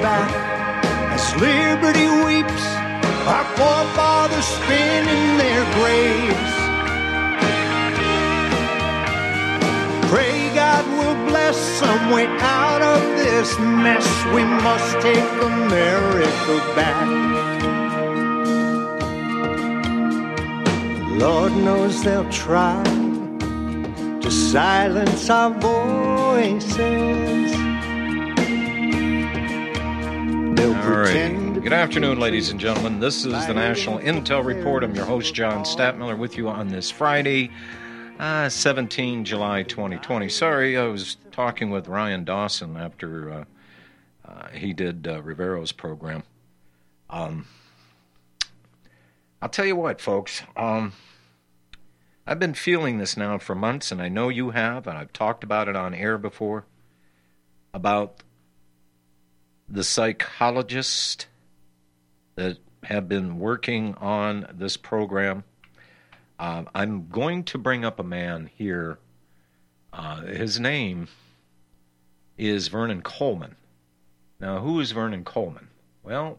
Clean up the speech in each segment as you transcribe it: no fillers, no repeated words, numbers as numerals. back. As liberty weeps, our forefathers spin in their graves. Pray God will bless some way out of this mess. We must take America back. Lord knows they'll try to silence our voices. All right. Good afternoon, ladies and gentlemen. This is the National Intel Report. I'm your host, John Stadtmiller, with you on this Friday, 17 July 2020. Sorry, I was talking with Ryan Dawson after he did Rivero's program. I'll tell you what, folks. I've been feeling this now for months, and I know you have, and I've talked about it on air before, about the psychologists that have been working on this program. I'm going to bring up a man here. His name is Vernon Coleman. Now, who is Vernon Coleman? Well,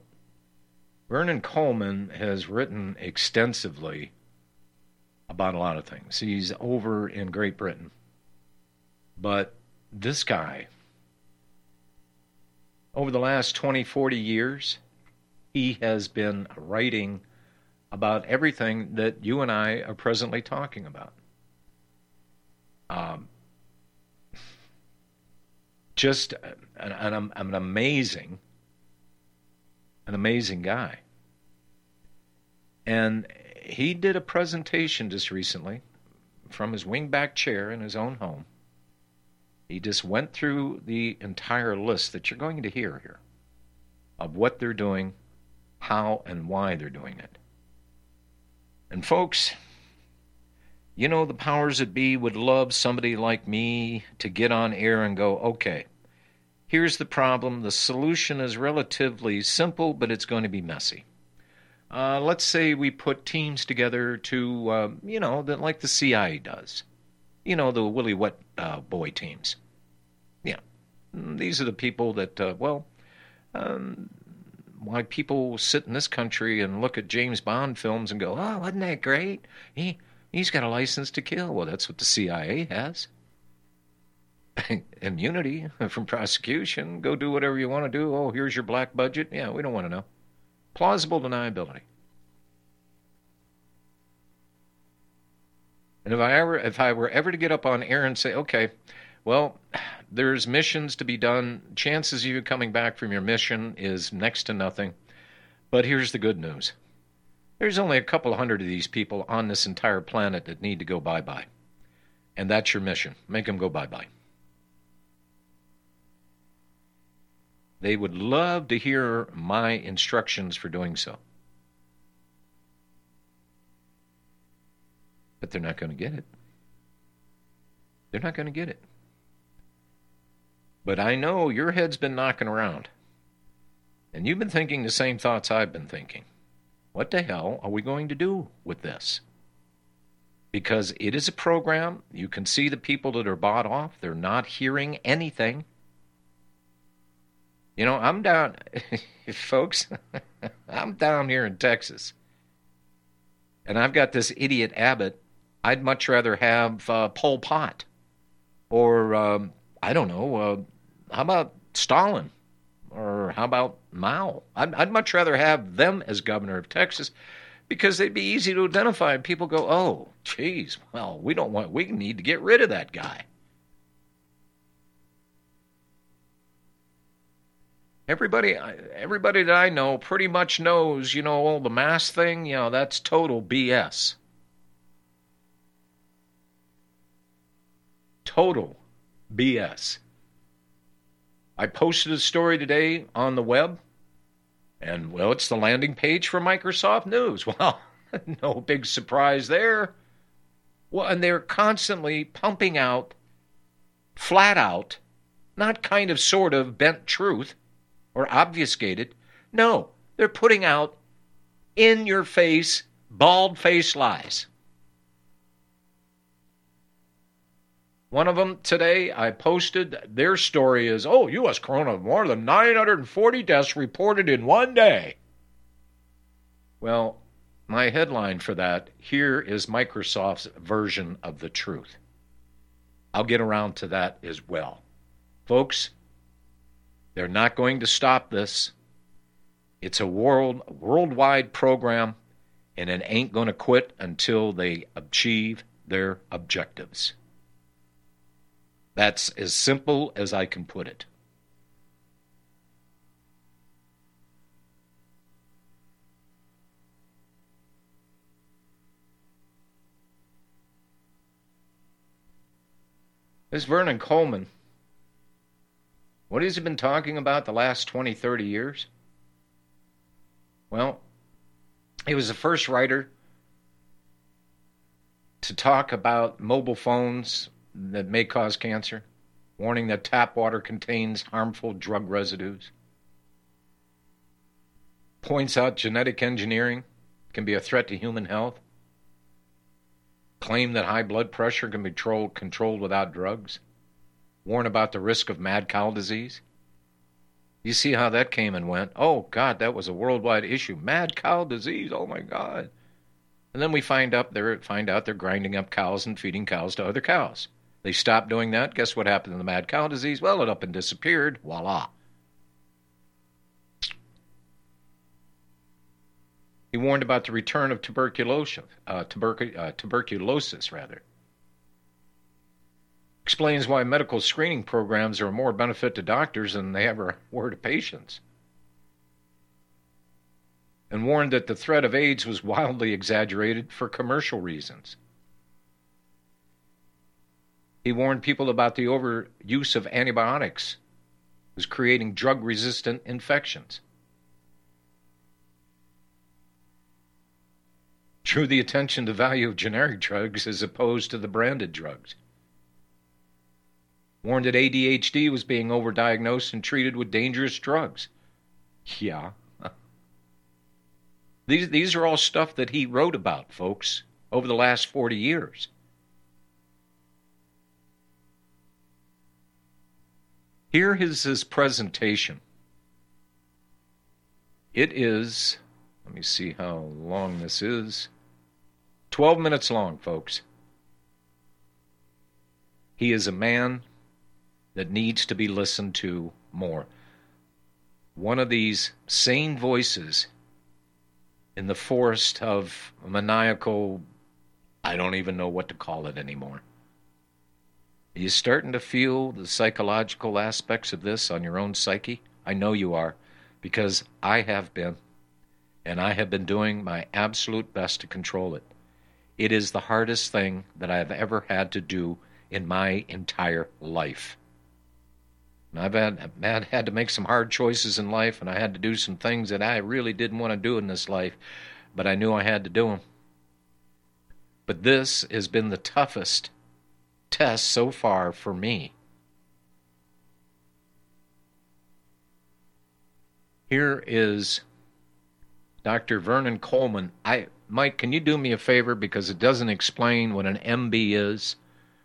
Vernon Coleman has written extensively about a lot of things. He's over in Great Britain. But this guy, over the last 20, 40 years, he has been writing about everything that you and I are presently talking about. Just an amazing guy. And he did a presentation just recently from his wingback chair in his own home. He just went through the entire list that you're going to hear here of what they're doing, how and why they're doing it. And folks, you know, the powers that be would love somebody like me to get on air and go, okay, here's the problem. The solution is relatively simple, but it's going to be messy. Let's say we put teams together to, like the CIA does. You know, the Willy Wet Boy teams. Yeah. These are the people that, why people sit in this country and look at James Bond films and go, oh, wasn't that great? He's got a license to kill. Well, that's what the CIA has. Immunity from prosecution. Go do whatever you want to do. Oh, here's your black budget. Yeah, we don't want to know. Plausible deniability. And if I were ever to get up on air and say, okay, well, there's missions to be done. Chances of you coming back from your mission is next to nothing. But here's the good news. There's only a couple hundred of these people on this entire planet that need to go bye-bye. And that's your mission. Make them go bye-bye. They would love to hear my instructions for doing so. But they're not going to get it. They're not going to get it. But I know your head's been knocking around. And you've been thinking the same thoughts I've been thinking. What the hell are we going to do with this? Because it is a program. You can see the people that are bought off. They're not hearing anything. You know, I'm down, folks, I'm down here in Texas. And I've got this idiot Abbott. I'd much rather have Pol Pot or, how about Stalin or or how about Mao? I'd much rather have them as governor of Texas because they'd be easy to identify, and people go, oh, geez, well, we need to get rid of that guy. Everybody that I know pretty much knows, all the mask thing, that's total BS. Total BS. I posted a story today on the web, and, well, it's the landing page for Microsoft News. Well, no big surprise there. Well, and they're constantly pumping out, flat out, not kind of sort of bent truth, or obfuscated. No, they're putting out in-your-face, bald-faced lies. One of them today, I posted, their story is, U.S. corona, more than 940 deaths reported in one day. Well, my headline for that, here is Microsoft's version of the truth. I'll get around to that as well. Folks, they're not going to stop this. It's a worldwide program, and it ain't going to quit until they achieve their objectives. That's as simple as I can put it. This Vernon Coleman, what has he been talking about the last 20, 30 years? Well, he was the first writer to talk about mobile phones that may cause cancer, warning that tap water contains harmful drug residues, points out genetic engineering can be a threat to human health, claimed that high blood pressure can be controlled without drugs, warn about the risk of mad cow disease. You see how that came and went. Oh, God, that was a worldwide issue. Mad cow disease, oh, my God. And then we find out they're grinding up cows and feeding cows to other cows. They stopped doing that. Guess what happened to the mad cow disease? Well, it up and disappeared. Voila. He warned about the return of tuberculosis. Explains why medical screening programs are more benefit to doctors than they ever were to patients, and warned that the threat of AIDS was wildly exaggerated for commercial reasons. He warned people about the overuse of antibiotics was creating drug-resistant infections. Drew the attention to the value of generic drugs as opposed to the branded drugs. Warned that ADHD was being overdiagnosed and treated with dangerous drugs. Yeah. These are all stuff that he wrote about, folks, over the last 40 years. Here is his presentation. It is, let me see how long this is, 12 minutes long, folks. He is a man that needs to be listened to more. One of these sane voices in the forest of maniacal, I don't even know what to call it anymore. Are you starting to feel the psychological aspects of this on your own psyche? I know you are, because I have been, and I have been doing my absolute best to control it. It is the hardest thing that I have ever had to do in my entire life. And I've had to make some hard choices in life, and I had to do some things that I really didn't want to do in this life, but I knew I had to do them. But this has been the toughest test so far for me. Here is Dr. Vernon Coleman. Mike, can you do me a favor, because it doesn't explain what an MB is,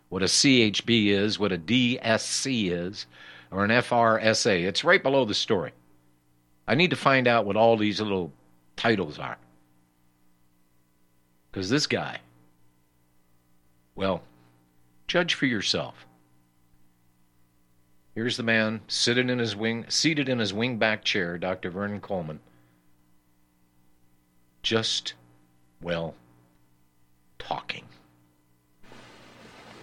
what a CHB is, what a DSC is, or an FRSA. It's right below the story. I need to find out what all these little titles are. Because this guy, well, judge for yourself. Here's the man seated in his wingback chair, Dr. Vernon Coleman. Just, well, talking.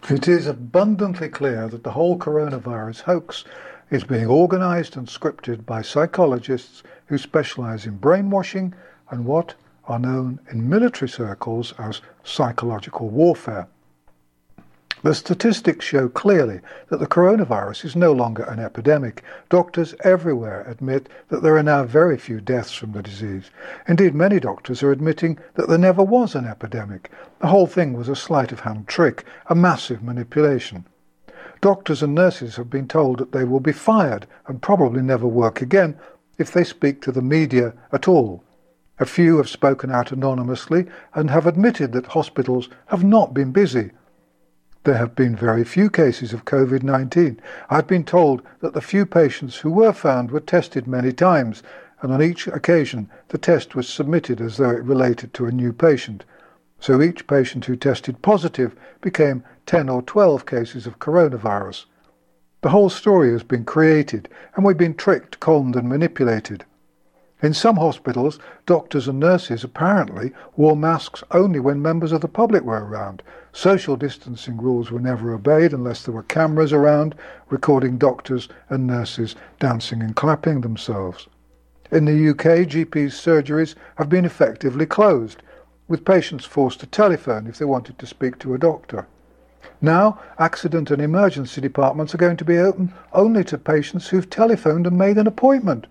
It is abundantly clear that the whole coronavirus hoax is being organized and scripted by psychologists who specialize in brainwashing and what are known in military circles as psychological warfare. The statistics show clearly that the coronavirus is no longer an epidemic. Doctors everywhere admit that there are now very few deaths from the disease. Indeed, many doctors are admitting that there never was an epidemic. The whole thing was a sleight-of-hand trick, a massive manipulation. Doctors and nurses have been told that they will be fired and probably never work again if they speak to the media at all. A few have spoken out anonymously and have admitted that hospitals have not been busy. There have been very few cases of COVID-19. I've been told that the few patients who were found were tested many times, and on each occasion the test was submitted as though it related to a new patient. So each patient who tested positive became 10 or 12 cases of coronavirus. The whole story has been created, and we've been tricked, conned and manipulated. In some hospitals, doctors and nurses apparently wore masks only when members of the public were around. Social distancing rules were never obeyed unless there were cameras around, recording doctors and nurses dancing and clapping themselves. In the UK, GPs' surgeries have been effectively closed, with patients forced to telephone if they wanted to speak to a doctor. Now, accident and emergency departments are going to be open only to patients who've telephoned and made an appointment.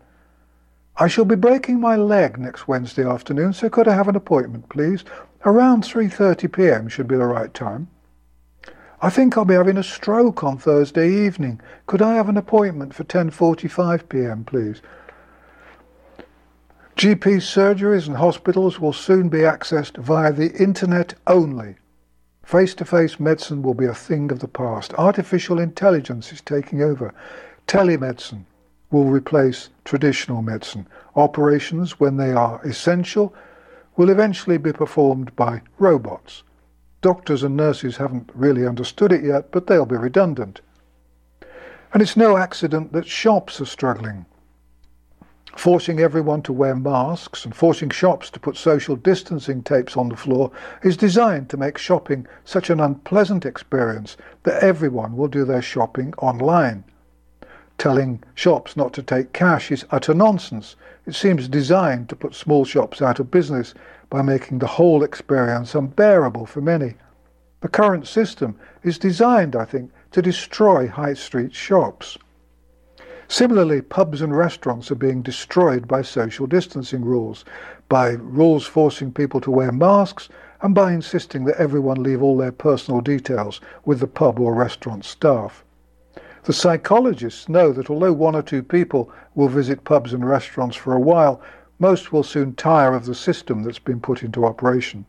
I shall be breaking my leg next Wednesday afternoon, so could I have an appointment, please? Around 3:30 p.m. should be the right time. I think I'll be having a stroke on Thursday evening. Could I have an appointment for 10:45 p.m., please? GP surgeries and hospitals will soon be accessed via the internet only. Face-to-face medicine will be a thing of the past. Artificial intelligence is taking over. Telemedicine will replace traditional medicine. Operations, when they are essential, will eventually be performed by robots. Doctors and nurses haven't really understood it yet, but they'll be redundant. And it's no accident that shops are struggling. Forcing everyone to wear masks and forcing shops to put social distancing tapes on the floor is designed to make shopping such an unpleasant experience that everyone will do their shopping online. Telling shops not to take cash is utter nonsense. It seems designed to put small shops out of business by making the whole experience unbearable for many. The current system is designed, I think, to destroy high street shops. Similarly, pubs and restaurants are being destroyed by social distancing rules, by rules forcing people to wear masks, and by insisting that everyone leave all their personal details with the pub or restaurant staff. The psychologists know that although one or two people will visit pubs and restaurants for a while, most will soon tire of the system that's been put into operation.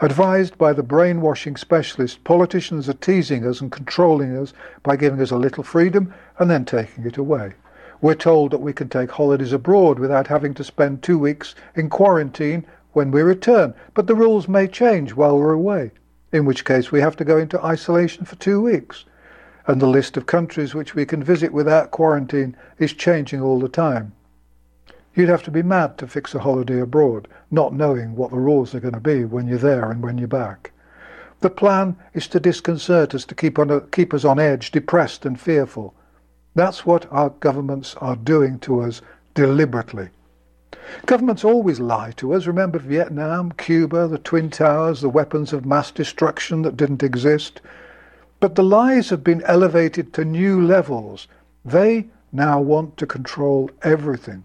Advised by the brainwashing specialist, politicians are teasing us and controlling us by giving us a little freedom and then taking it away. We're told that we can take holidays abroad without having to spend 2 weeks in quarantine when we return, but the rules may change while we're away, in which case we have to go into isolation for 2 weeks. And the list of countries which we can visit without quarantine is changing all the time. You'd have to be mad to fix a holiday abroad, not knowing what the rules are going to be when you're there and when you're back. The plan is to disconcert us, to keep us on edge, depressed and fearful. That's what our governments are doing to us deliberately. Governments always lie to us. Remember Vietnam, Cuba, the Twin Towers, the weapons of mass destruction that didn't exist. But the lies have been elevated to new levels. They now want to control everything.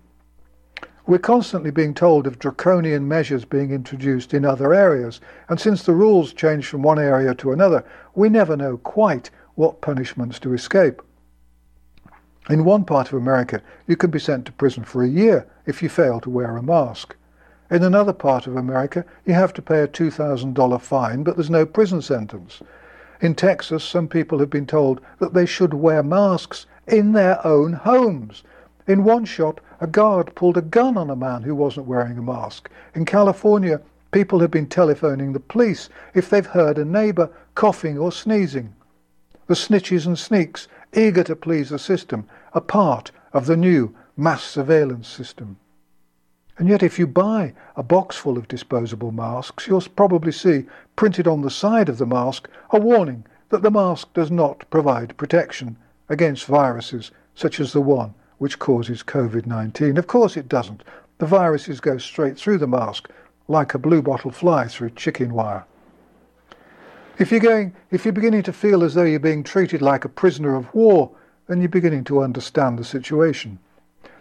We're constantly being told of draconian measures being introduced in other areas, and since the rules change from one area to another, we never know quite what punishments to escape. In one part of America, you can be sent to prison for a year if you fail to wear a mask. In another part of America, you have to pay a $2,000 fine, but there's no prison sentence. In Texas, some people have been told that they should wear masks in their own homes. In one shop, a guard pulled a gun on a man who wasn't wearing a mask. In California, people have been telephoning the police if they've heard a neighbour coughing or sneezing. The snitches and sneaks eager to please the system, a part of the new mass surveillance system. And yet if you buy a box full of disposable masks, you'll probably see printed on the side of the mask a warning that the mask does not provide protection against viruses such as the one which causes COVID-19. Of course it doesn't. The viruses go straight through the mask like a blue bottle fly through chicken wire. If you're beginning to feel as though you're being treated like a prisoner of war, then you're beginning to understand the situation.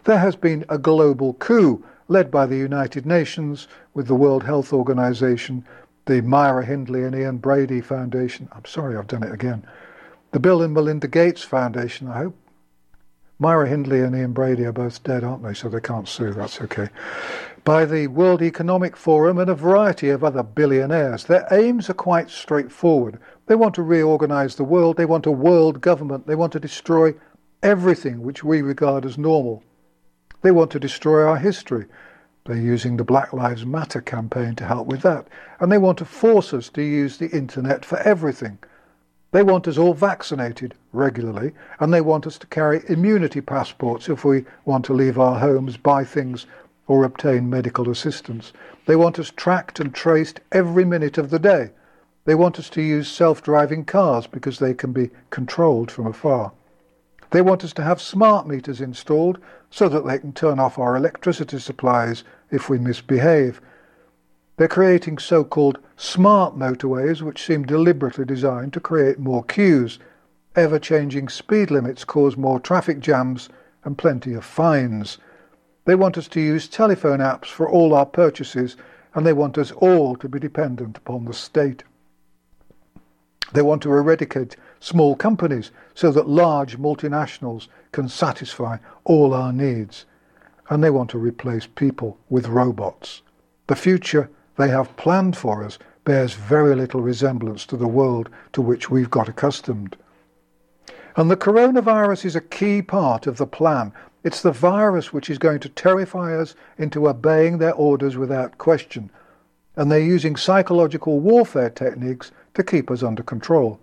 There has been a global coup led by the United Nations with the World Health Organization, the Myra Hindley and Ian Brady Foundation, I'm sorry I've done it again, the Bill and Melinda Gates Foundation, I hope. Myra Hindley and Ian Brady are both dead, aren't they? So they can't sue, that's okay. By the World Economic Forum and a variety of other billionaires. Their aims are quite straightforward. They want to reorganize the world, they want a world government, they want to destroy everything which we regard as normal. They want to destroy our history. They're using the Black Lives Matter campaign to help with that. And they want to force us to use the internet for everything. They want us all vaccinated regularly, and they want us to carry immunity passports if we want to leave our homes, buy things or obtain medical assistance. They want us tracked and traced every minute of the day. They want us to use self-driving cars because they can be controlled from afar. They want us to have smart meters installed so that they can turn off our electricity supplies if we misbehave. They're creating so-called smart motorways which seem deliberately designed to create more queues. Ever-changing speed limits cause more traffic jams and plenty of fines. They want us to use telephone apps for all our purchases, and they want us all to be dependent upon the state. They want to eradicate small companies so that large multinationals can satisfy all our needs. And they want to replace people with robots. The future they have planned for us bears very little resemblance to the world to which we've got accustomed. And the coronavirus is a key part of the plan. It's the virus which is going to terrify us into obeying their orders without question. And they're using psychological warfare techniques to keep us under control.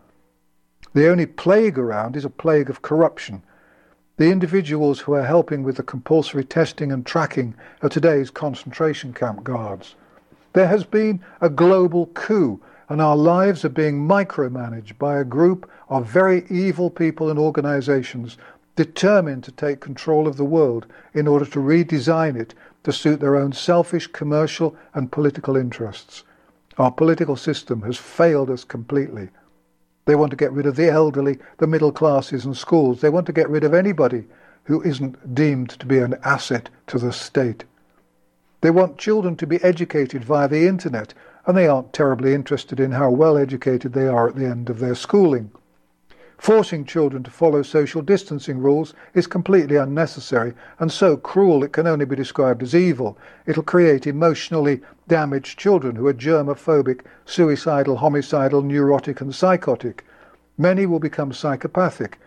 The only plague around is a plague of corruption. The individuals who are helping with the compulsory testing and tracking are today's concentration camp guards. There has been a global coup, and our lives are being micromanaged by a group of very evil people and organizations determined to take control of the world in order to redesign it to suit their own selfish commercial and political interests. Our political system has failed us completely. They want to get rid of the elderly, the middle classes and schools. They want to get rid of anybody who isn't deemed to be an asset to the state. They want children to be educated via the internet, and they aren't terribly interested in how well educated they are at the end of their schooling. Forcing children to follow social distancing rules is completely unnecessary and so cruel it can only be described as evil. It'll create emotionally damaged children who are germophobic, suicidal, homicidal, neurotic and psychotic. Many will become psychopathic.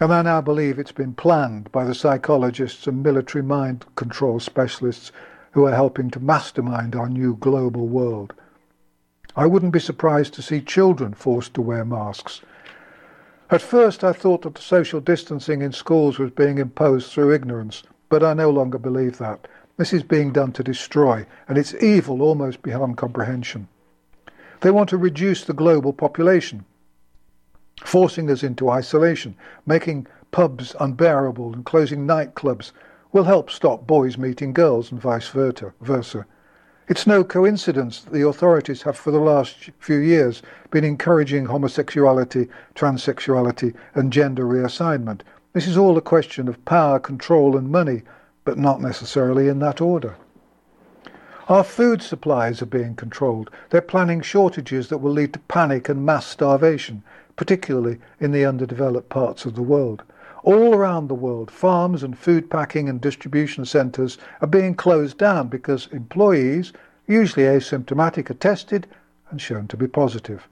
And I now believe it's been planned by the psychologists and military mind control specialists who are helping to mastermind our new global world. I wouldn't be surprised to see children forced to wear masks. At first I thought that the social distancing in schools was being imposed through ignorance, but I no longer believe that. This is being done to destroy, and it's evil almost beyond comprehension. They want to reduce the global population, forcing us into isolation, making pubs unbearable and closing nightclubs will help stop boys meeting girls and vice versa. It's no coincidence that the authorities have for the last few years been encouraging homosexuality, transsexuality and gender reassignment. This is all a question of power, control and money, but not necessarily in that order. Our food supplies are being controlled. They're planning shortages that will lead to panic and mass starvation, particularly in the underdeveloped parts of the world. All around the world, farms and food packing and distribution centres are being closed down because employees, usually asymptomatic, are tested and shown to be positive.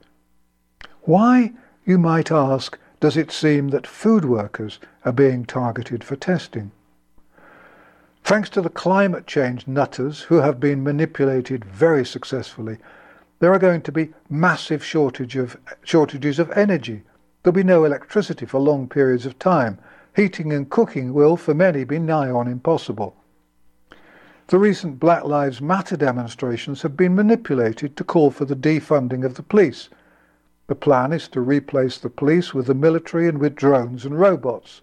Why, you might ask, does it seem that food workers are being targeted for testing? Thanks to the climate change nutters who have been manipulated very successfully, there are going to be massive shortages of energy. There'll be no electricity for long periods of time. Heating and cooking will, for many, be nigh on impossible. The recent Black Lives Matter demonstrations have been manipulated to call for the defunding of the police. The plan is to replace the police with the military and with drones and robots.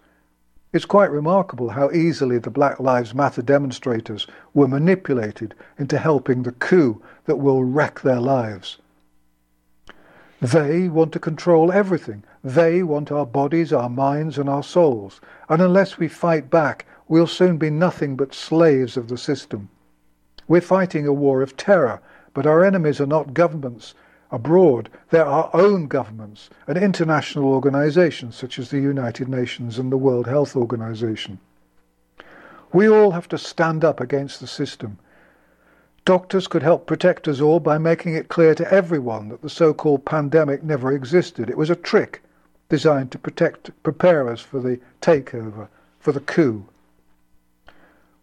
It's quite remarkable how easily the Black Lives Matter demonstrators were manipulated into helping the coup that will wreck their lives. They want to control everything. They want our bodies, our minds and our souls. And unless we fight back, we'll soon be nothing but slaves of the system. We're fighting a war of terror, but our enemies are not governments. Abroad, there are our own governments and international organizations such as the United Nations and the World Health Organization. We all have to stand up against the system. Doctors could help protect us all by making it clear to everyone that the so-called pandemic never existed. It was a trick designed to prepare us for the takeover, for the coup.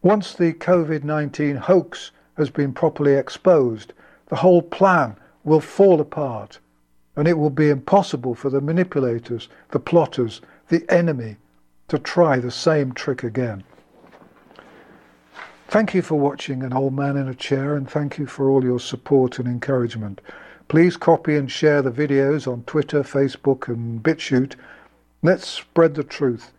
Once the COVID-19 hoax has been properly exposed, the whole plan will fall apart, and it will be impossible for the manipulators, the plotters, the enemy, to try the same trick again. Thank you for watching An Old Man in a Chair, and thank you for all your support and encouragement. Please copy and share the videos on Twitter, Facebook and BitChute. Let's spread the truth.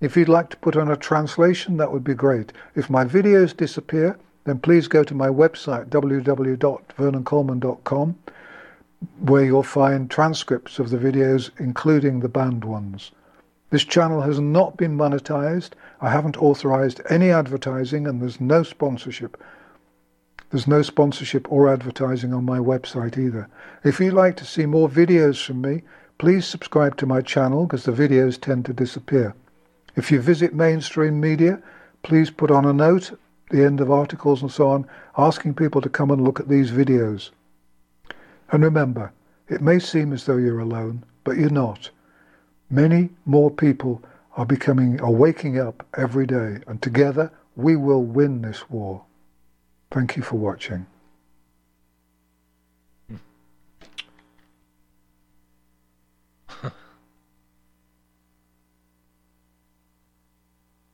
If you'd like to put on a translation, that would be great. If my videos disappear, then please go to my website www.vernoncoleman.com, where you'll find transcripts of the videos, including the banned ones. This channel has not been monetized. I haven't authorized any advertising, and there's no sponsorship. There's no sponsorship or advertising on my website either. If you'd like to see more videos from me, please subscribe to my channel, because the videos tend to disappear. If you visit mainstream media, please put on a note at the end of articles and so on, asking people to come and look at these videos. And remember, it may seem as though you're alone, but you're not. Many more people are waking up every day, and together we will win this war. Thank you for watching.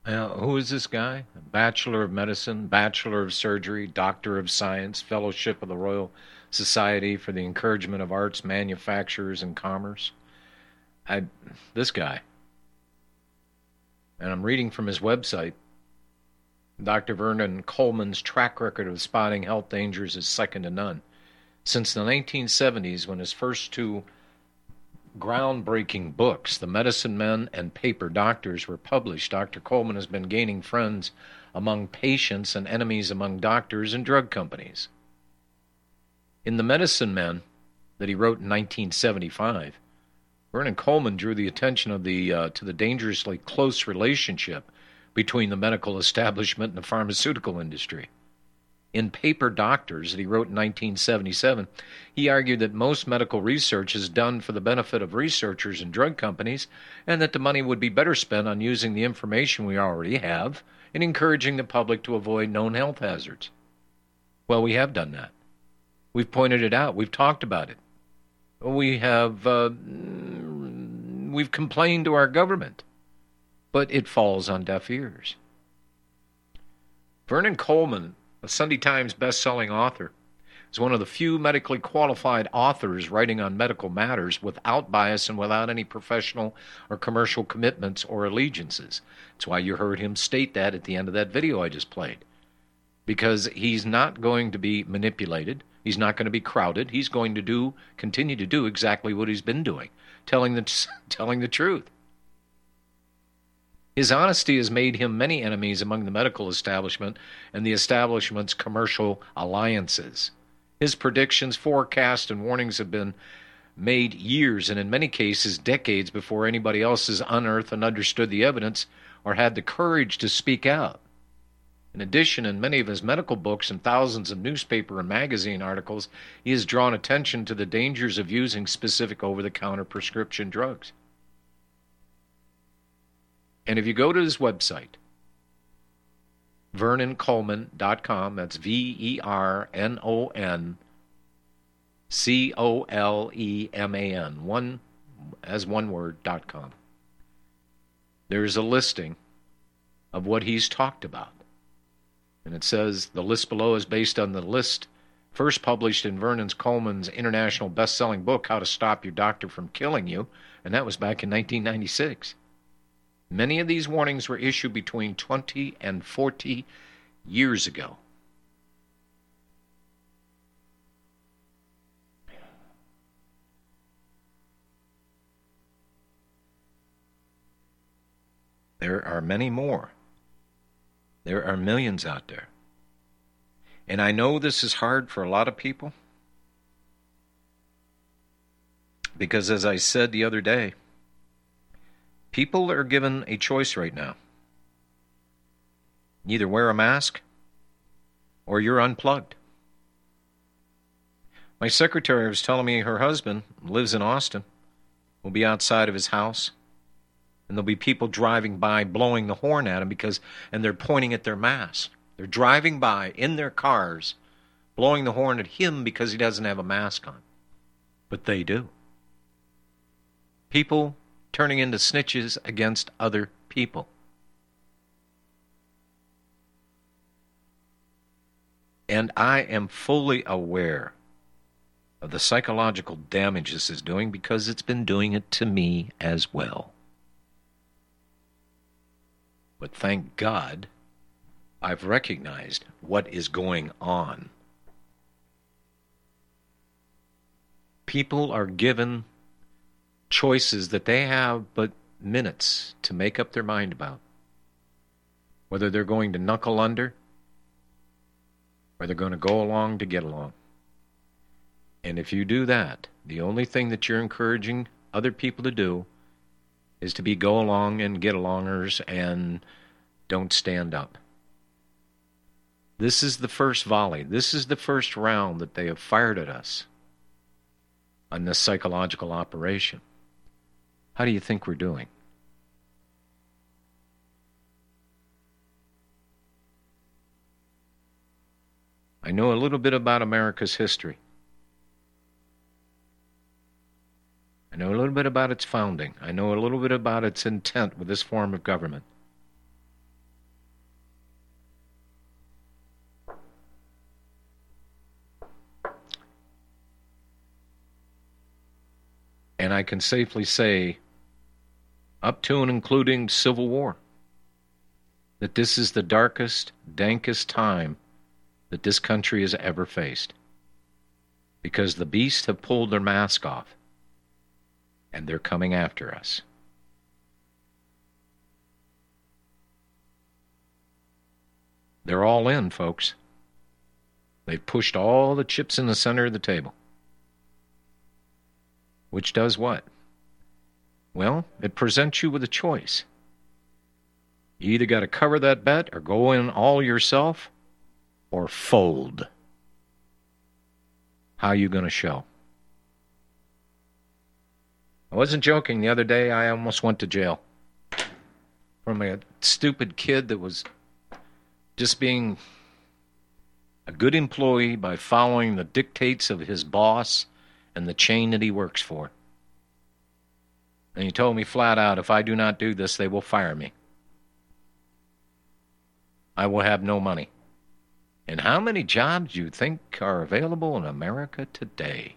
Who is this guy? Bachelor of Medicine, Bachelor of Surgery, Doctor of Science, Fellowship of the Royal Society for the Encouragement of Arts, Manufactures, and Commerce. This guy, and I'm reading from his website, Dr. Vernon Coleman's track record of spotting health dangers is second to none. Since the 1970s, when his first two groundbreaking books, The Medicine Men and Paper Doctors, were published, Dr. Coleman has been gaining friends among patients and enemies among doctors and drug companies. In The Medicine Men, that he wrote in 1975, Vernon Coleman drew the attention of to the dangerously close relationship between the medical establishment and the pharmaceutical industry. In Paper Doctors, that he wrote in 1977, he argued that most medical research is done for the benefit of researchers and drug companies, and that the money would be better spent on using the information we already have and encouraging the public to avoid known health hazards. Well, we have done that. We've pointed it out. We've talked about it. We've complained to our government, but it falls on deaf ears. Vernon Coleman, a Sunday Times best-selling author, is one of the few medically qualified authors writing on medical matters without bias and without any professional or commercial commitments or allegiances. That's why you heard him state that at the end of that video I just played, because he's not going to be manipulated. He's not going to be crowded. He's going to continue to do exactly what he's been doing, telling the truth. His honesty has made him many enemies among the medical establishment and the establishment's commercial alliances. His predictions, forecasts, and warnings have been made years and in many cases decades before anybody else has unearthed and understood the evidence or had the courage to speak out. In addition, in many of his medical books and thousands of newspaper and magazine articles, he has drawn attention to the dangers of using specific over-the-counter prescription drugs. And if you go to his website, vernoncoleman.com, that's V-E-R-N-O-N-C-O-L-E-M-A-N, one as one word, .com. There is a listing of what he's talked about. And it says the list below is based on the list first published in Vernon Coleman's international best-selling book, How to Stop Your Doctor from Killing You, and that was back in 1996. Many of these warnings were issued between 20 and 40 years ago. There are many more. There are millions out there. And I know this is hard for a lot of people, because as I said the other day, people are given a choice right now. You either wear a mask or you're unplugged. My secretary was telling me her husband lives in Austin, will be outside of his house, and there'll be people driving by blowing the horn at him and they're pointing at their mask. They're driving by in their cars, blowing the horn at him because he doesn't have a mask on. But they do. People turning into snitches against other people. And I am fully aware of the psychological damage this is doing because it's been doing it to me as well. But thank God, I've recognized what is going on. People are given choices that they have but minutes to make up their mind about. Whether they're going to knuckle under or they're going to go along to get along. And if you do that, the only thing that you're encouraging other people to do is to be go along and get alongers and don't stand up. This is the first volley. This is the first round that they have fired at us on this psychological operation. How do you think we're doing? I know a little bit about America's history. I know a little bit about its founding. I know a little bit about its intent with this form of government. And I can safely say, up to and including Civil War, that this is the darkest, dankest time that this country has ever faced. Because the beasts have pulled their mask off, and they're coming after us. They're all in, folks. They've pushed all the chips in the center of the table. Which does what? Well, it presents you with a choice. You either got to cover that bet or go in all yourself or fold. How are you going to show? I wasn't joking. The other day, I almost went to jail from a stupid kid that was just being a good employee by following the dictates of his boss and the chain that he works for. And he told me flat out, if I do not do this, they will fire me. I will have no money. And how many jobs do you think are available in America today?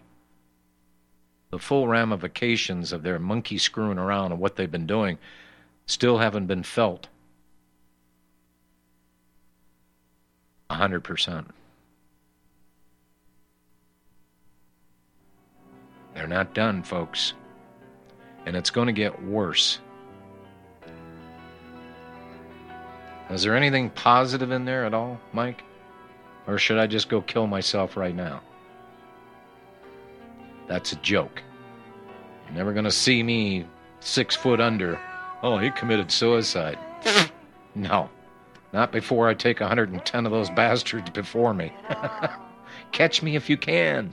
The full ramifications of their monkey screwing around and what they've been doing still haven't been felt 100%. They're not done, folks. And it's going to get worse. Is there anything positive in there at all, Mike? Or should I just go kill myself right now? That's a joke. You're never going to see me 6 foot under. Oh, he committed suicide. No. Not before I take 110 of those bastards before me. Catch me if you can.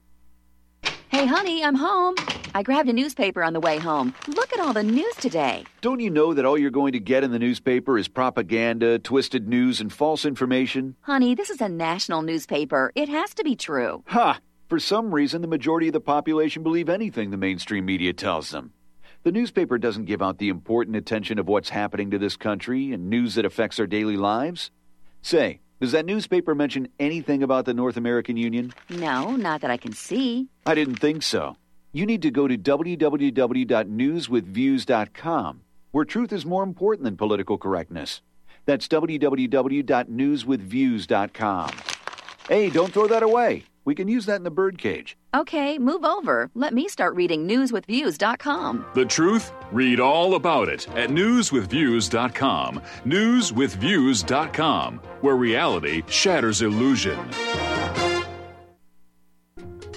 Hey, honey, I'm home. I grabbed a newspaper on the way home. Look at all the news today. Don't you know that all you're going to get in the newspaper is propaganda, twisted news, and false information? Honey, this is a national newspaper. It has to be true. Ha! For some reason, the majority of the population believe anything the mainstream media tells them. The newspaper doesn't give out the important attention of what's happening to this country and news that affects our daily lives. Say, does that newspaper mention anything about the North American Union? No, not that I can see. I didn't think so. You need to go to www.newswithviews.com, where truth is more important than political correctness. That's www.newswithviews.com. Hey, don't throw that away. We can use that in the birdcage. Okay, move over. Let me start reading newswithviews.com. The truth? Read all about it at newswithviews.com. Newswithviews.com, where reality shatters illusion.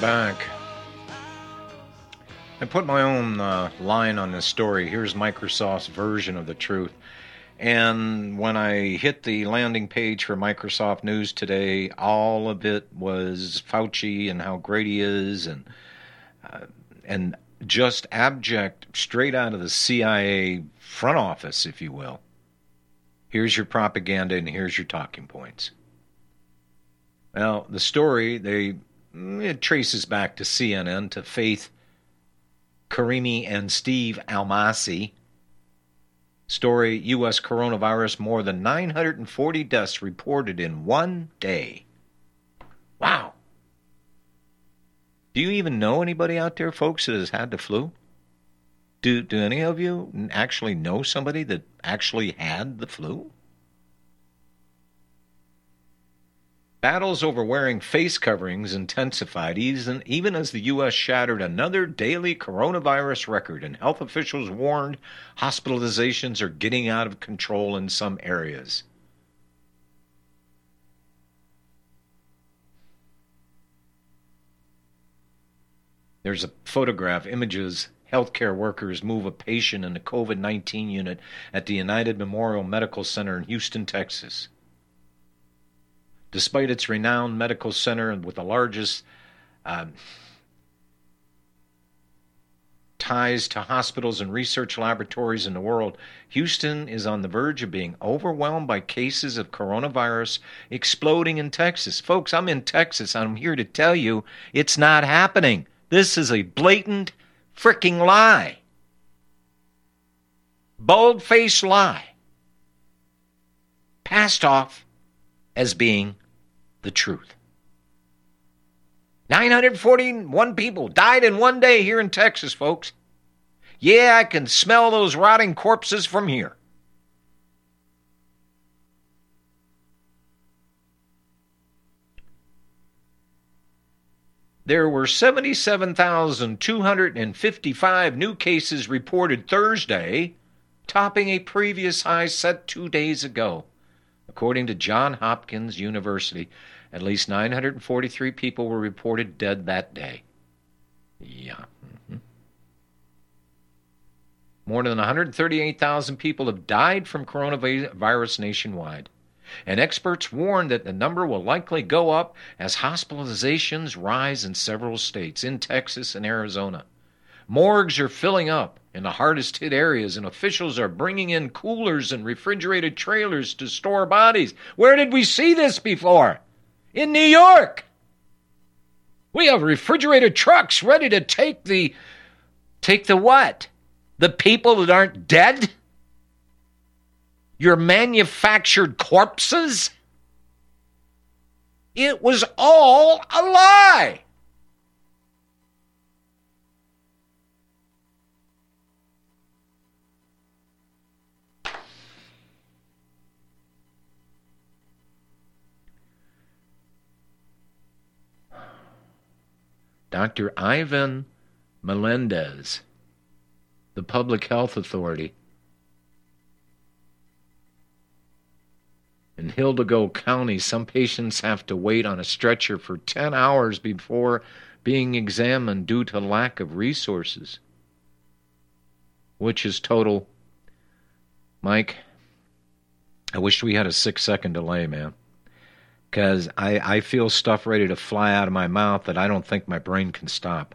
Back. I put my own line on this story. Here's Microsoft's version of the truth. And when I hit the landing page for Microsoft News today, all of it was Fauci and how great he is, and just abject, straight out of the CIA front office, if you will. Here's your propaganda and here's your talking points. Now, the story, it traces back to CNN, to Faith Karimi and Steve Almasi. Story, U.S. coronavirus, more than 940 deaths reported in one day. Wow. Do you even know anybody out there, folks, that has had the flu? Do any of you actually know somebody that actually had the flu? Battles over wearing face coverings intensified even as the U.S. shattered another daily coronavirus record, and health officials warned hospitalizations are getting out of control in some areas. There's a photograph, images. Healthcare workers move a patient in the COVID-19 unit at the United Memorial Medical Center in Houston, Texas. Despite its renowned medical center and with the largest ties to hospitals and research laboratories in the world, Houston is on the verge of being overwhelmed by cases of coronavirus exploding in Texas. Folks, I'm in Texas. I'm here to tell you it's not happening. This is a blatant freaking lie. Bold-faced lie. Passed off as being the truth. 941 people died in one day here in Texas, folks. Yeah, I can smell those rotting corpses from here. There were 77,255 new cases reported Thursday, topping a previous high set 2 days ago. According to Johns Hopkins University, at least 943 people were reported dead that day. Yeah. More than 138,000 people have died from coronavirus nationwide. And experts warn that the number will likely go up as hospitalizations rise in several states, in Texas and Arizona. Morgues are filling up in the hardest hit areas, and officials are bringing in coolers and refrigerated trailers to store bodies. Where did we see this before? In New York! We have refrigerated trucks ready to take the... Take the what? The people that aren't dead? Your manufactured corpses? It was all a lie! Dr. Ivan Melendez, the public health authority in Hidalgo County, some patients have to wait on a stretcher for 10 hours before being examined due to lack of resources, which is total. Mike, I wish we had a 6-second delay, man. Because I feel stuff ready to fly out of my mouth that I don't think my brain can stop.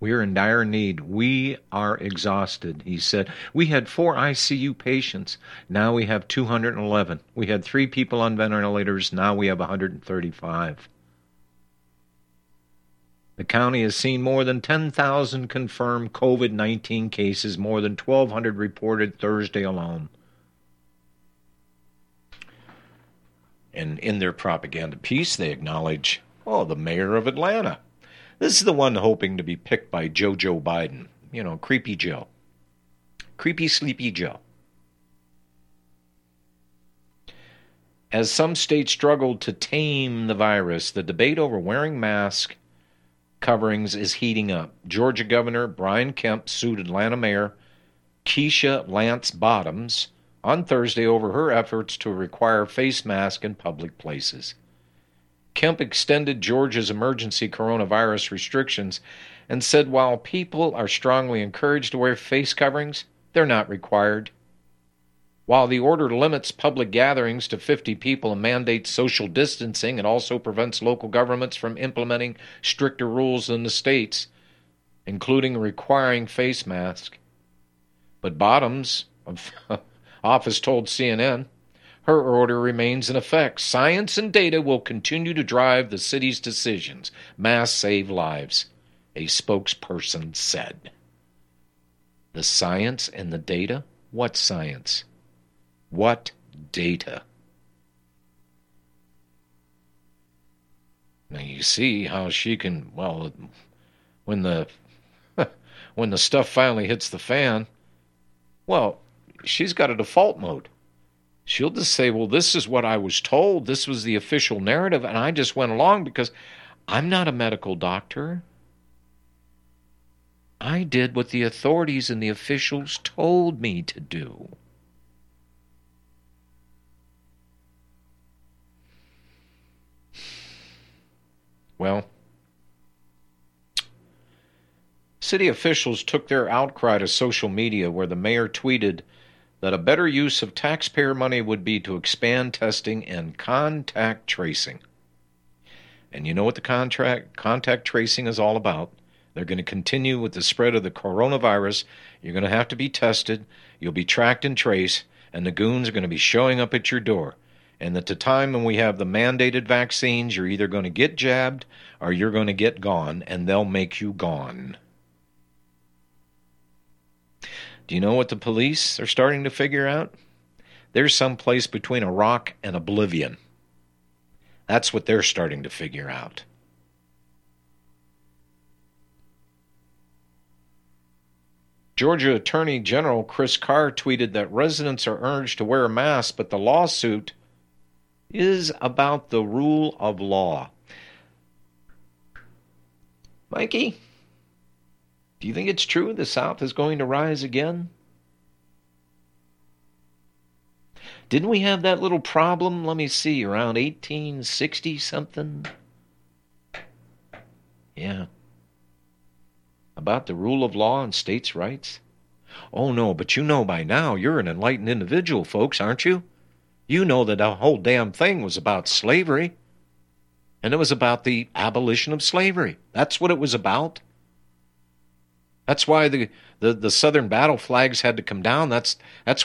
We are in dire need. We are exhausted, he said. We had 4 ICU patients. Now we have 211. We had 3 people on ventilators. Now we have 135. The county has seen more than 10,000 confirmed COVID-19 cases, more than 1,200 reported Thursday alone. And in their propaganda piece, they acknowledge, oh, the mayor of Atlanta. This is the one hoping to be picked by JoJo Biden. You know, creepy Joe. Creepy, sleepy Joe. As some states struggled to tame the virus, the debate over wearing masks coverings is heating up. Georgia Governor Brian Kemp sued Atlanta Mayor Keisha Lance Bottoms on Thursday over her efforts to require face masks in public places. Kemp extended Georgia's emergency coronavirus restrictions and said while people are strongly encouraged to wear face coverings, they're not required. While the order limits public gatherings to 50 people and mandates social distancing, it also prevents local governments from implementing stricter rules than the states, including requiring face masks. But Bottoms' office told CNN her order remains in effect. Science and data will continue to drive the city's decisions. Masks save lives, a spokesperson said. The science and the data? What science? What data? Now you see how she can, well, when the stuff finally hits the fan, well, she's got a default mode. She'll just say, well, this is what I was told. This was the official narrative, and I just went along because I'm not a medical doctor. I did what the authorities and the officials told me to do. Well, city officials took their outcry to social media, where the mayor tweeted that a better use of taxpayer money would be to expand testing and contact tracing. And you know what the contact tracing is all about. They're going to continue with the spread of the coronavirus. You're going to have to be tested. You'll be tracked and traced, and the goons are going to be showing up at your door. And at the time when we have the mandated vaccines, you're either going to get jabbed or you're going to get gone, and they'll make you gone. Do you know what the police are starting to figure out? They're someplace between a rock and oblivion. That's what they're starting to figure out. Georgia Attorney General Chris Carr tweeted that residents are urged to wear masks, but the lawsuit is about the rule of law. Mikey? Do you think it's true the South is going to rise again? Didn't we have that little problem, let me see, around 1860-something? Yeah. About the rule of law and states' rights? Oh, no, but you know by now you're an enlightened individual, folks, aren't you? You know that the whole damn thing was about slavery. And it was about the abolition of slavery. That's what it was about. That's why the Southern battle flags had to come down. That's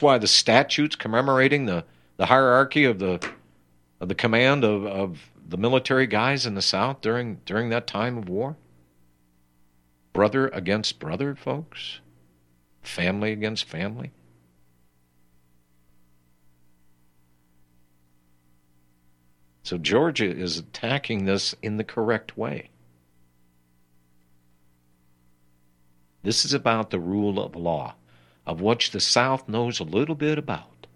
why the statutes commemorating the hierarchy of the command of the military guys in the South during that time of war. Brother against brother, folks. Family against family. So Georgia is attacking this in the correct way. This is about the rule of law, of which the South knows a little bit about.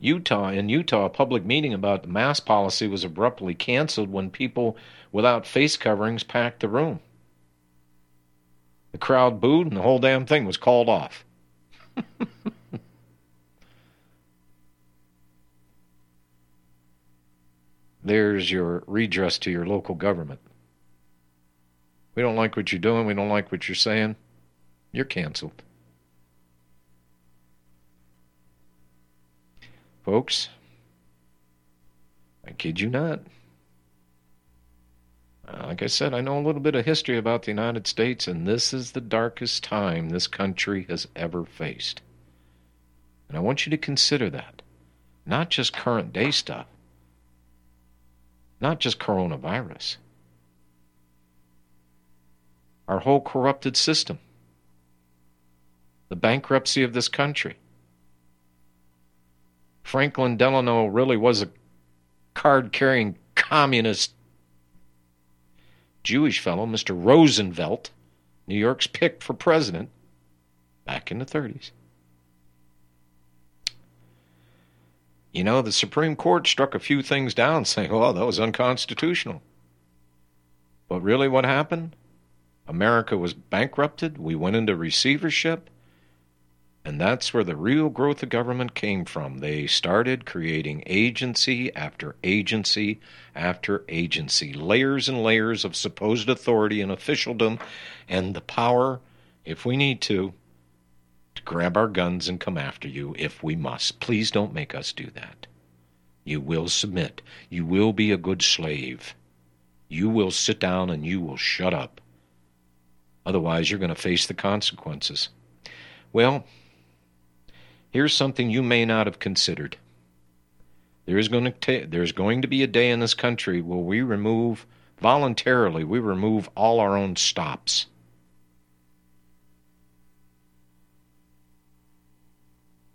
In Utah, a public meeting about the mask policy was abruptly canceled when people without face coverings packed the room. The crowd booed, and the whole damn thing was called off. There's your redress to your local government. We don't like what you're doing. We don't like what you're saying. You're canceled. Folks, I kid you not. Like I said, I know a little bit of history about the United States, and this is the darkest time this country has ever faced. And I want you to consider that. Not just current day stuff. Not just coronavirus. Our whole corrupted system. The bankruptcy of this country. Franklin Delano really was a card-carrying communist Jewish fellow, Mr. Roosevelt, New York's pick for president back in the 30s. You know, the Supreme Court struck a few things down saying, oh, that was unconstitutional. But really what happened? America was bankrupted. We went into receivership. And that's where the real growth of government came from. They started creating agency after agency after agency, layers and layers of supposed authority and officialdom and the power, if we need to grab our guns and come after you if we must. Please don't make us do that. You will submit. You will be a good slave. You will sit down and you will shut up. Otherwise, you're going to face the consequences. Well, here's something you may not have considered. There's going to be a day in this country where we remove all our own stops.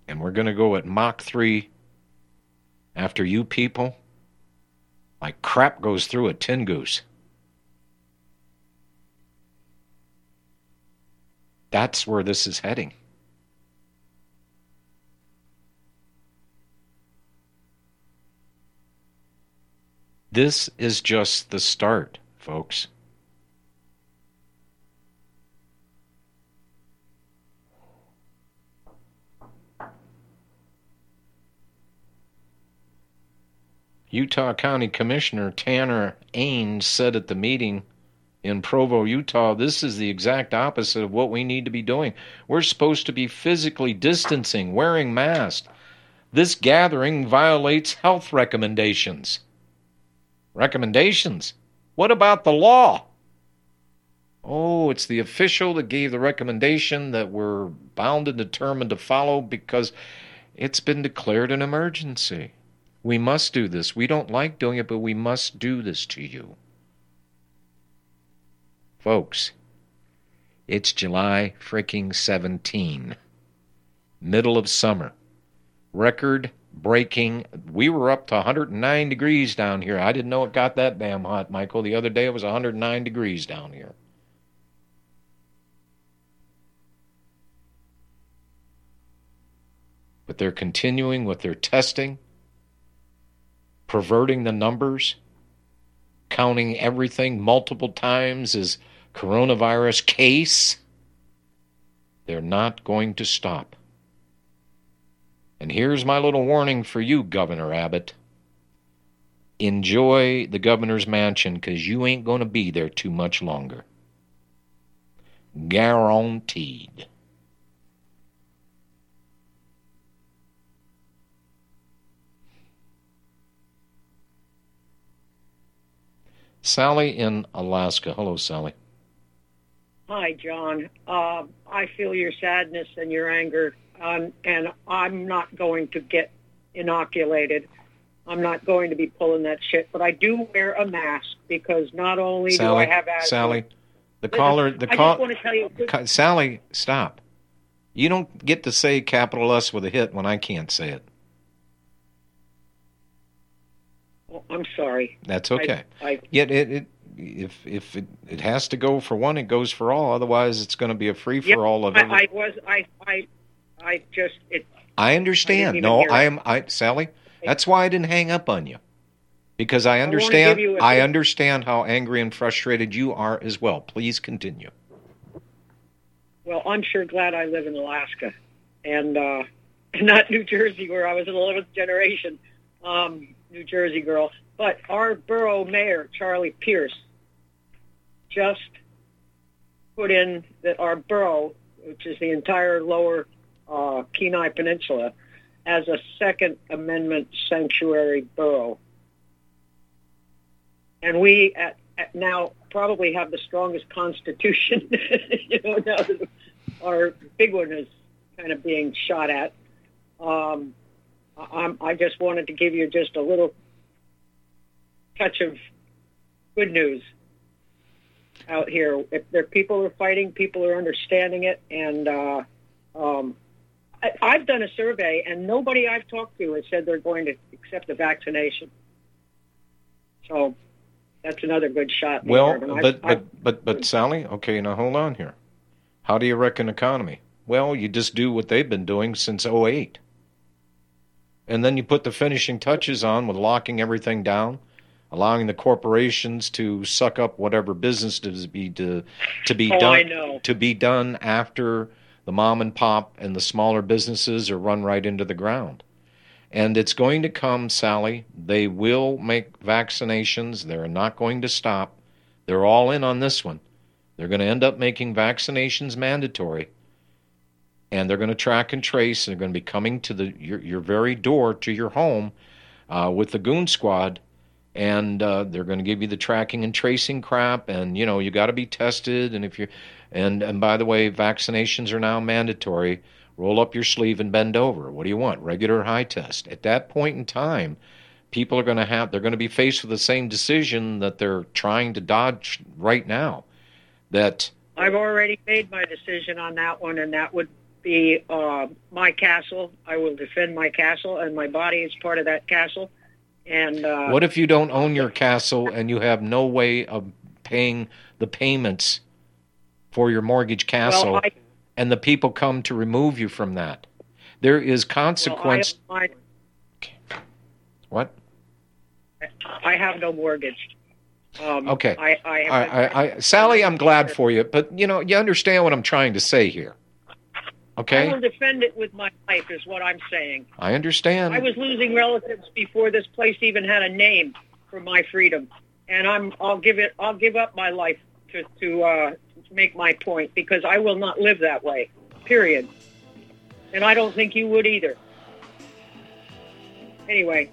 And we're going to go at Mach 3 after you people like crap goes through a tin goose. That's where this is heading. This is just the start, folks. Utah County Commissioner Tanner Ains said at the meeting in Provo, Utah, this is the exact opposite of what we need to be doing. We're supposed to be physically distancing, wearing masks. This gathering violates health recommendations. Recommendations? What about the law? Oh, it's the official that gave the recommendation that we're bound and determined to follow because it's been declared an emergency. We must do this. We don't like doing it, but we must do this to you. Folks, it's July freaking 17. Middle of summer. Record breaking. We were up to 109 degrees down here. I didn't know it got that damn hot, Michael. The other day it was 109 degrees down here. But they're continuing with their testing. Perverting the numbers, counting everything multiple times as coronavirus case. They're not going to stop. And here's my little warning for you, Governor Abbott. Enjoy the governor's mansion because you ain't going to be there too much longer. Guaranteed. Sally in Alaska. Hello, Sally. Hi, John. I feel your sadness and your anger, and I'm not going to get inoculated. I'm not going to be pulling that shit, but I do wear a mask because not only Sally, do I have asthma. Sally, the caller, the call. I just want to tell you. Sally, stop. You don't get to say capital S with a hit when I can't say it. I'm sorry. That's okay. Yet if it has to go for one, it goes for all. Otherwise, it's going to be a free for all of it. I understand. Sally. That's why I didn't hang up on you, because I understand. I understand how angry and frustrated you are as well. Please continue. Well, I'm sure glad I live in Alaska, and not New Jersey, where I was an 11th generation. New Jersey girl, but our borough mayor, Charlie Pierce, just put in that our borough, which is the entire lower Kenai Peninsula, as a Second Amendment sanctuary borough. And we at now probably have the strongest constitution, now that our big one is kind of being shot at. I just wanted to give you just a little touch of good news out here. If there people are fighting, people are understanding it, and I've done a survey, and nobody I've talked to has said they're going to accept the vaccination. So that's another good shot. Well, but Sally, okay, now hold on here. How do you reckon economy? Well, you just do what they've been doing since 2008. And then you put the finishing touches on with locking everything down, allowing the corporations to suck up whatever business to be done after the mom and pop and the smaller businesses are run right into the ground. And it's going to come, Sally. They will make vaccinations. They're not going to stop. They're all in on this one. They're going to end up making vaccinations mandatory. And they're going to track and trace, and they're going to be coming to your very door, to your home, with the goon squad, and they're going to give you the tracking and tracing crap, and you got to be tested, and if you, and by the way, vaccinations are now mandatory. Roll up your sleeve and bend over. What do you want? Regular high test. At that point in time, people are going to they're going to be faced with the same decision that they're trying to dodge right now. That I've already made my decision on that one, and that would. My castle. I will defend my castle, and my body is part of that castle. And what if you don't own your castle and you have no way of paying the payments for your mortgage castle? Well, I, and the people come to remove you from that. There is consequence. Well, what? I have no mortgage. Okay. Sally, I'm glad for you, but you understand what I'm trying to say here. Okay. I will defend it with my life, is what I'm saying. I understand. I was losing relatives before this place even had a name for my freedom, and I'll give up my life to make my point, because I will not live that way. Period. And I don't think you would either. Anyway,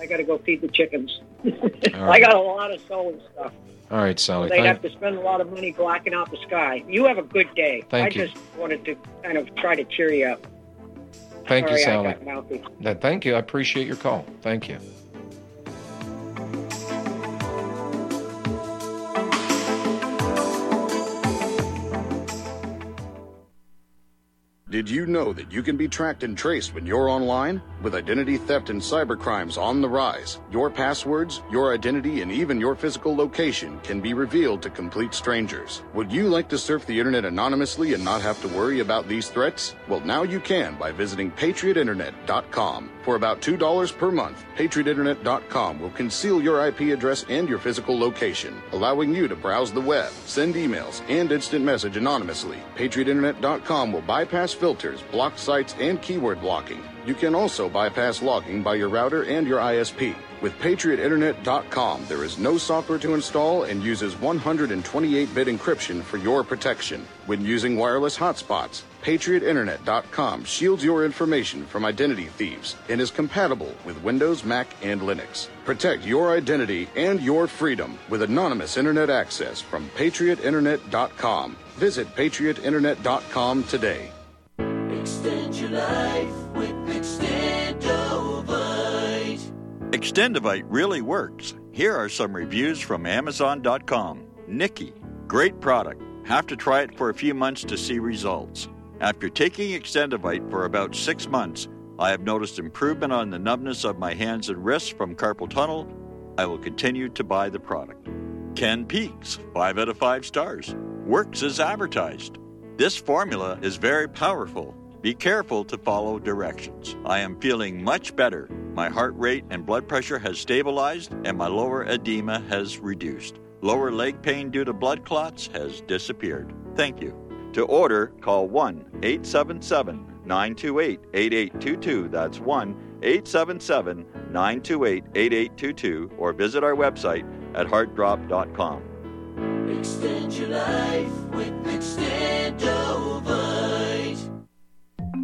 I got to go feed the chickens. Right. I got a lot of solar stuff. All right, Sally. So they have to spend a lot of money blacking out the sky. You have a good day. Thank you. I just wanted to kind of try to cheer you up. Sorry, you, Sally. I got mouthy. No, thank you. I appreciate your call. Thank you. Did you know that you can be tracked and traced when you're online? With identity theft and cybercrimes on the rise, your passwords, your identity, and even your physical location can be revealed to complete strangers. Would you like to surf the internet anonymously and not have to worry about these threats? Well, now you can by visiting patriotinternet.com. For about $2 per month, patriotinternet.com will conceal your IP address and your physical location, allowing you to browse the web, send emails, and instant message anonymously. patriotinternet.com will bypass filters, blocked sites, and keyword blocking. You can also bypass logging by your router and your ISP. With PatriotInternet.com, there is no software to install and uses 128-bit encryption for your protection. When using wireless hotspots, PatriotInternet.com shields your information from identity thieves and is compatible with Windows, Mac, and Linux. Protect your identity and your freedom with anonymous internet access from PatriotInternet.com. Visit PatriotInternet.com today. Extend your life with Extendivite. Extendivite really works. Here are some reviews from Amazon.com. Nikki, great product. Have to try it for a few months to see results. After taking Extendivite for about 6 months, I have noticed improvement on the numbness of my hands and wrists from carpal tunnel. I will continue to buy the product. Ken Peaks, 5 out of 5 stars. Works as advertised. This formula is very powerful. Be careful to follow directions. I am feeling much better. My heart rate and blood pressure has stabilized, and my lower edema has reduced. Lower leg pain due to blood clots has disappeared. Thank you. To order, call 1-877-928-8822. That's 1-877-928-8822, or visit our website at heartdrop.com. Extend your life with Extendivite.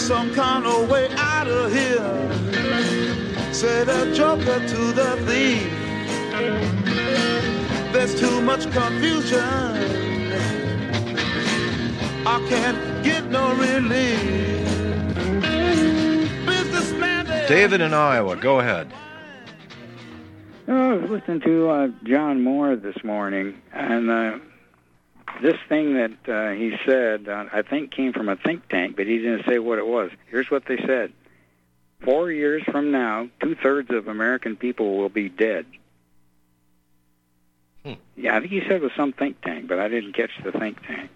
Some kind of way out of here, said a joker to the thief. There's too much confusion, I can't get no relief. David in Iowa, go ahead. I was listening to John Moore this morning, and this thing that he said, I think came from a think tank, but he didn't say what it was. Here's what they said. 4 years from now, two-thirds of American people will be dead. Yeah, I think he said it was some think tank, but I didn't catch the think tank.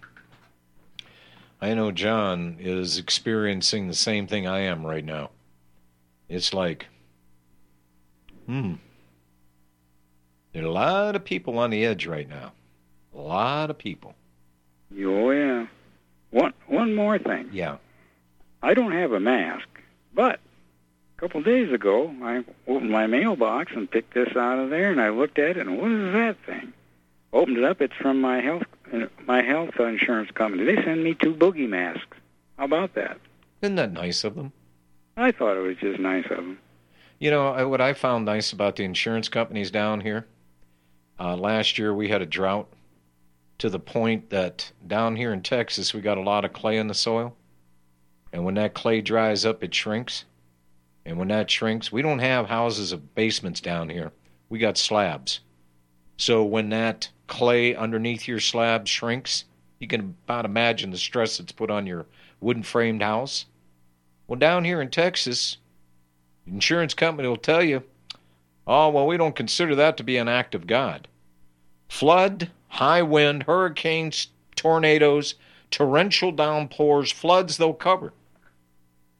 I know John is experiencing the same thing I am right now. It's like, there are a lot of people on the edge right now. A lot of people. Oh, yeah. One more thing. Yeah. I don't have a mask, but a couple of days ago, I opened my mailbox and picked this out of there, and I looked at it, and what is that thing? Opened it up. It's from my health insurance company. They send me 2 boogie masks. How about that? Isn't that nice of them? I thought it was just nice of them. You know, what I found nice about the insurance companies down here, last year we had a drought to the point that down here in Texas we got a lot of clay in the soil. And when that clay dries up, it shrinks. And when that shrinks, we don't have houses of basements down here. We got slabs. So when that clay underneath your slab shrinks, you can about imagine the stress that's put on your wooden-framed house. Well, down here in Texas, the insurance company will tell you, oh, well, we don't consider that to be an act of God. Flood, high wind, hurricanes, tornadoes, torrential downpours, floods, they'll cover.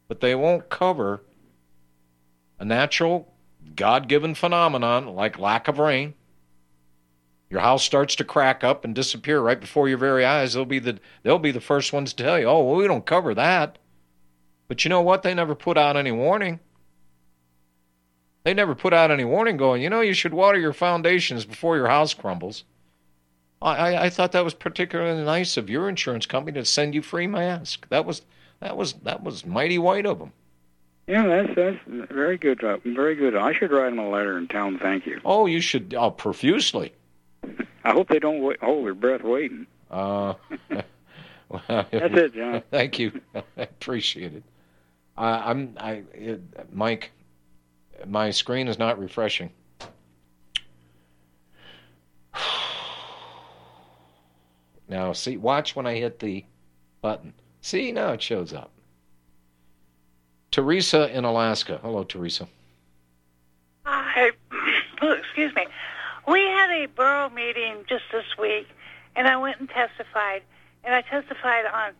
But they won't cover a natural, God-given phenomenon like lack of rain. Your house starts to crack up and disappear right before your very eyes. They'll be the first ones to tell you, oh, well, we don't cover that. But you know what? They never put out any warning. They never put out any warning going, you know, you should water your foundations before your house crumbles. I thought that was particularly nice of your insurance company to send you free masks. That was mighty white of them. Yeah, that's very good. Very good. I should write them a letter and tell them thank you. Oh, you should profusely. I hope they don't hold their breath waiting. Well, that's it, John. Thank you. I appreciate it. Mike, my screen is not refreshing. Now, see, watch when I hit the button. See, now it shows up. Teresa in Alaska. Hello, Teresa. Hi. Excuse me. We had a borough meeting just this week, and I went and testified. And I testified on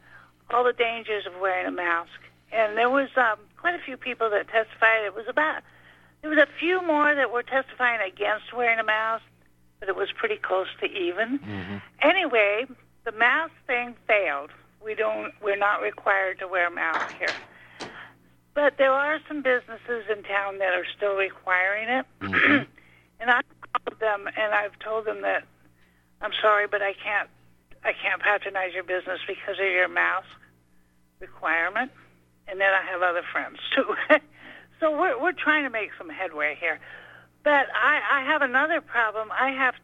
all the dangers of wearing a mask. And there was quite a few people that testified. There was a few more that were testifying against wearing a mask, but it was pretty close to even. Mm-hmm. Anyway, the mask thing failed. We're not required to wear masks here. But there are some businesses in town that are still requiring it. Mm-hmm. And I've called them, and I've told them that, I'm sorry, but I can't patronize your business because of your mask requirement. And then I have other friends, too. So we're trying to make some headway here. But I have another problem. I have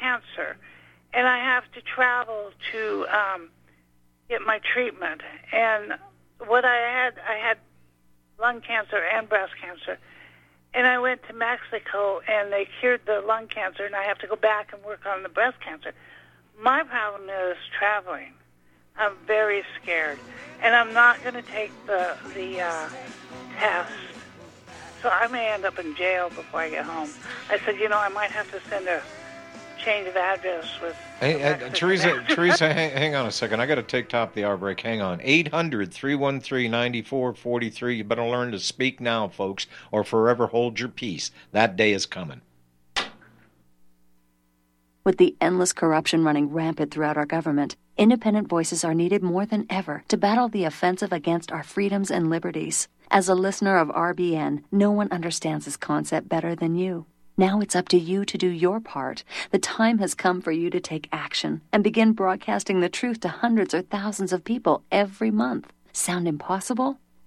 cancer, and I have to travel to get my treatment. And what I had lung cancer and breast cancer. And I went to Mexico, and they cured the lung cancer, and I have to go back and work on the breast cancer. My problem is traveling. I'm very scared, and I'm not going to take the test. So I may end up in jail before I get home. I said, you know, I might have to send a change of address with... Hey, Teresa, hang on a second. I got to take top of the hour break. Hang on. 800-313-9443. You better learn to speak now, folks, or forever hold your peace. That day is coming. With the endless corruption running rampant throughout our government, independent voices are needed more than ever to battle the offensive against our freedoms and liberties. As a listener of RBN, no one understands this concept better than you. Now it's up to you to do your part. The time has come for you to take action and begin broadcasting the truth to hundreds or thousands of people every month. Sound impossible?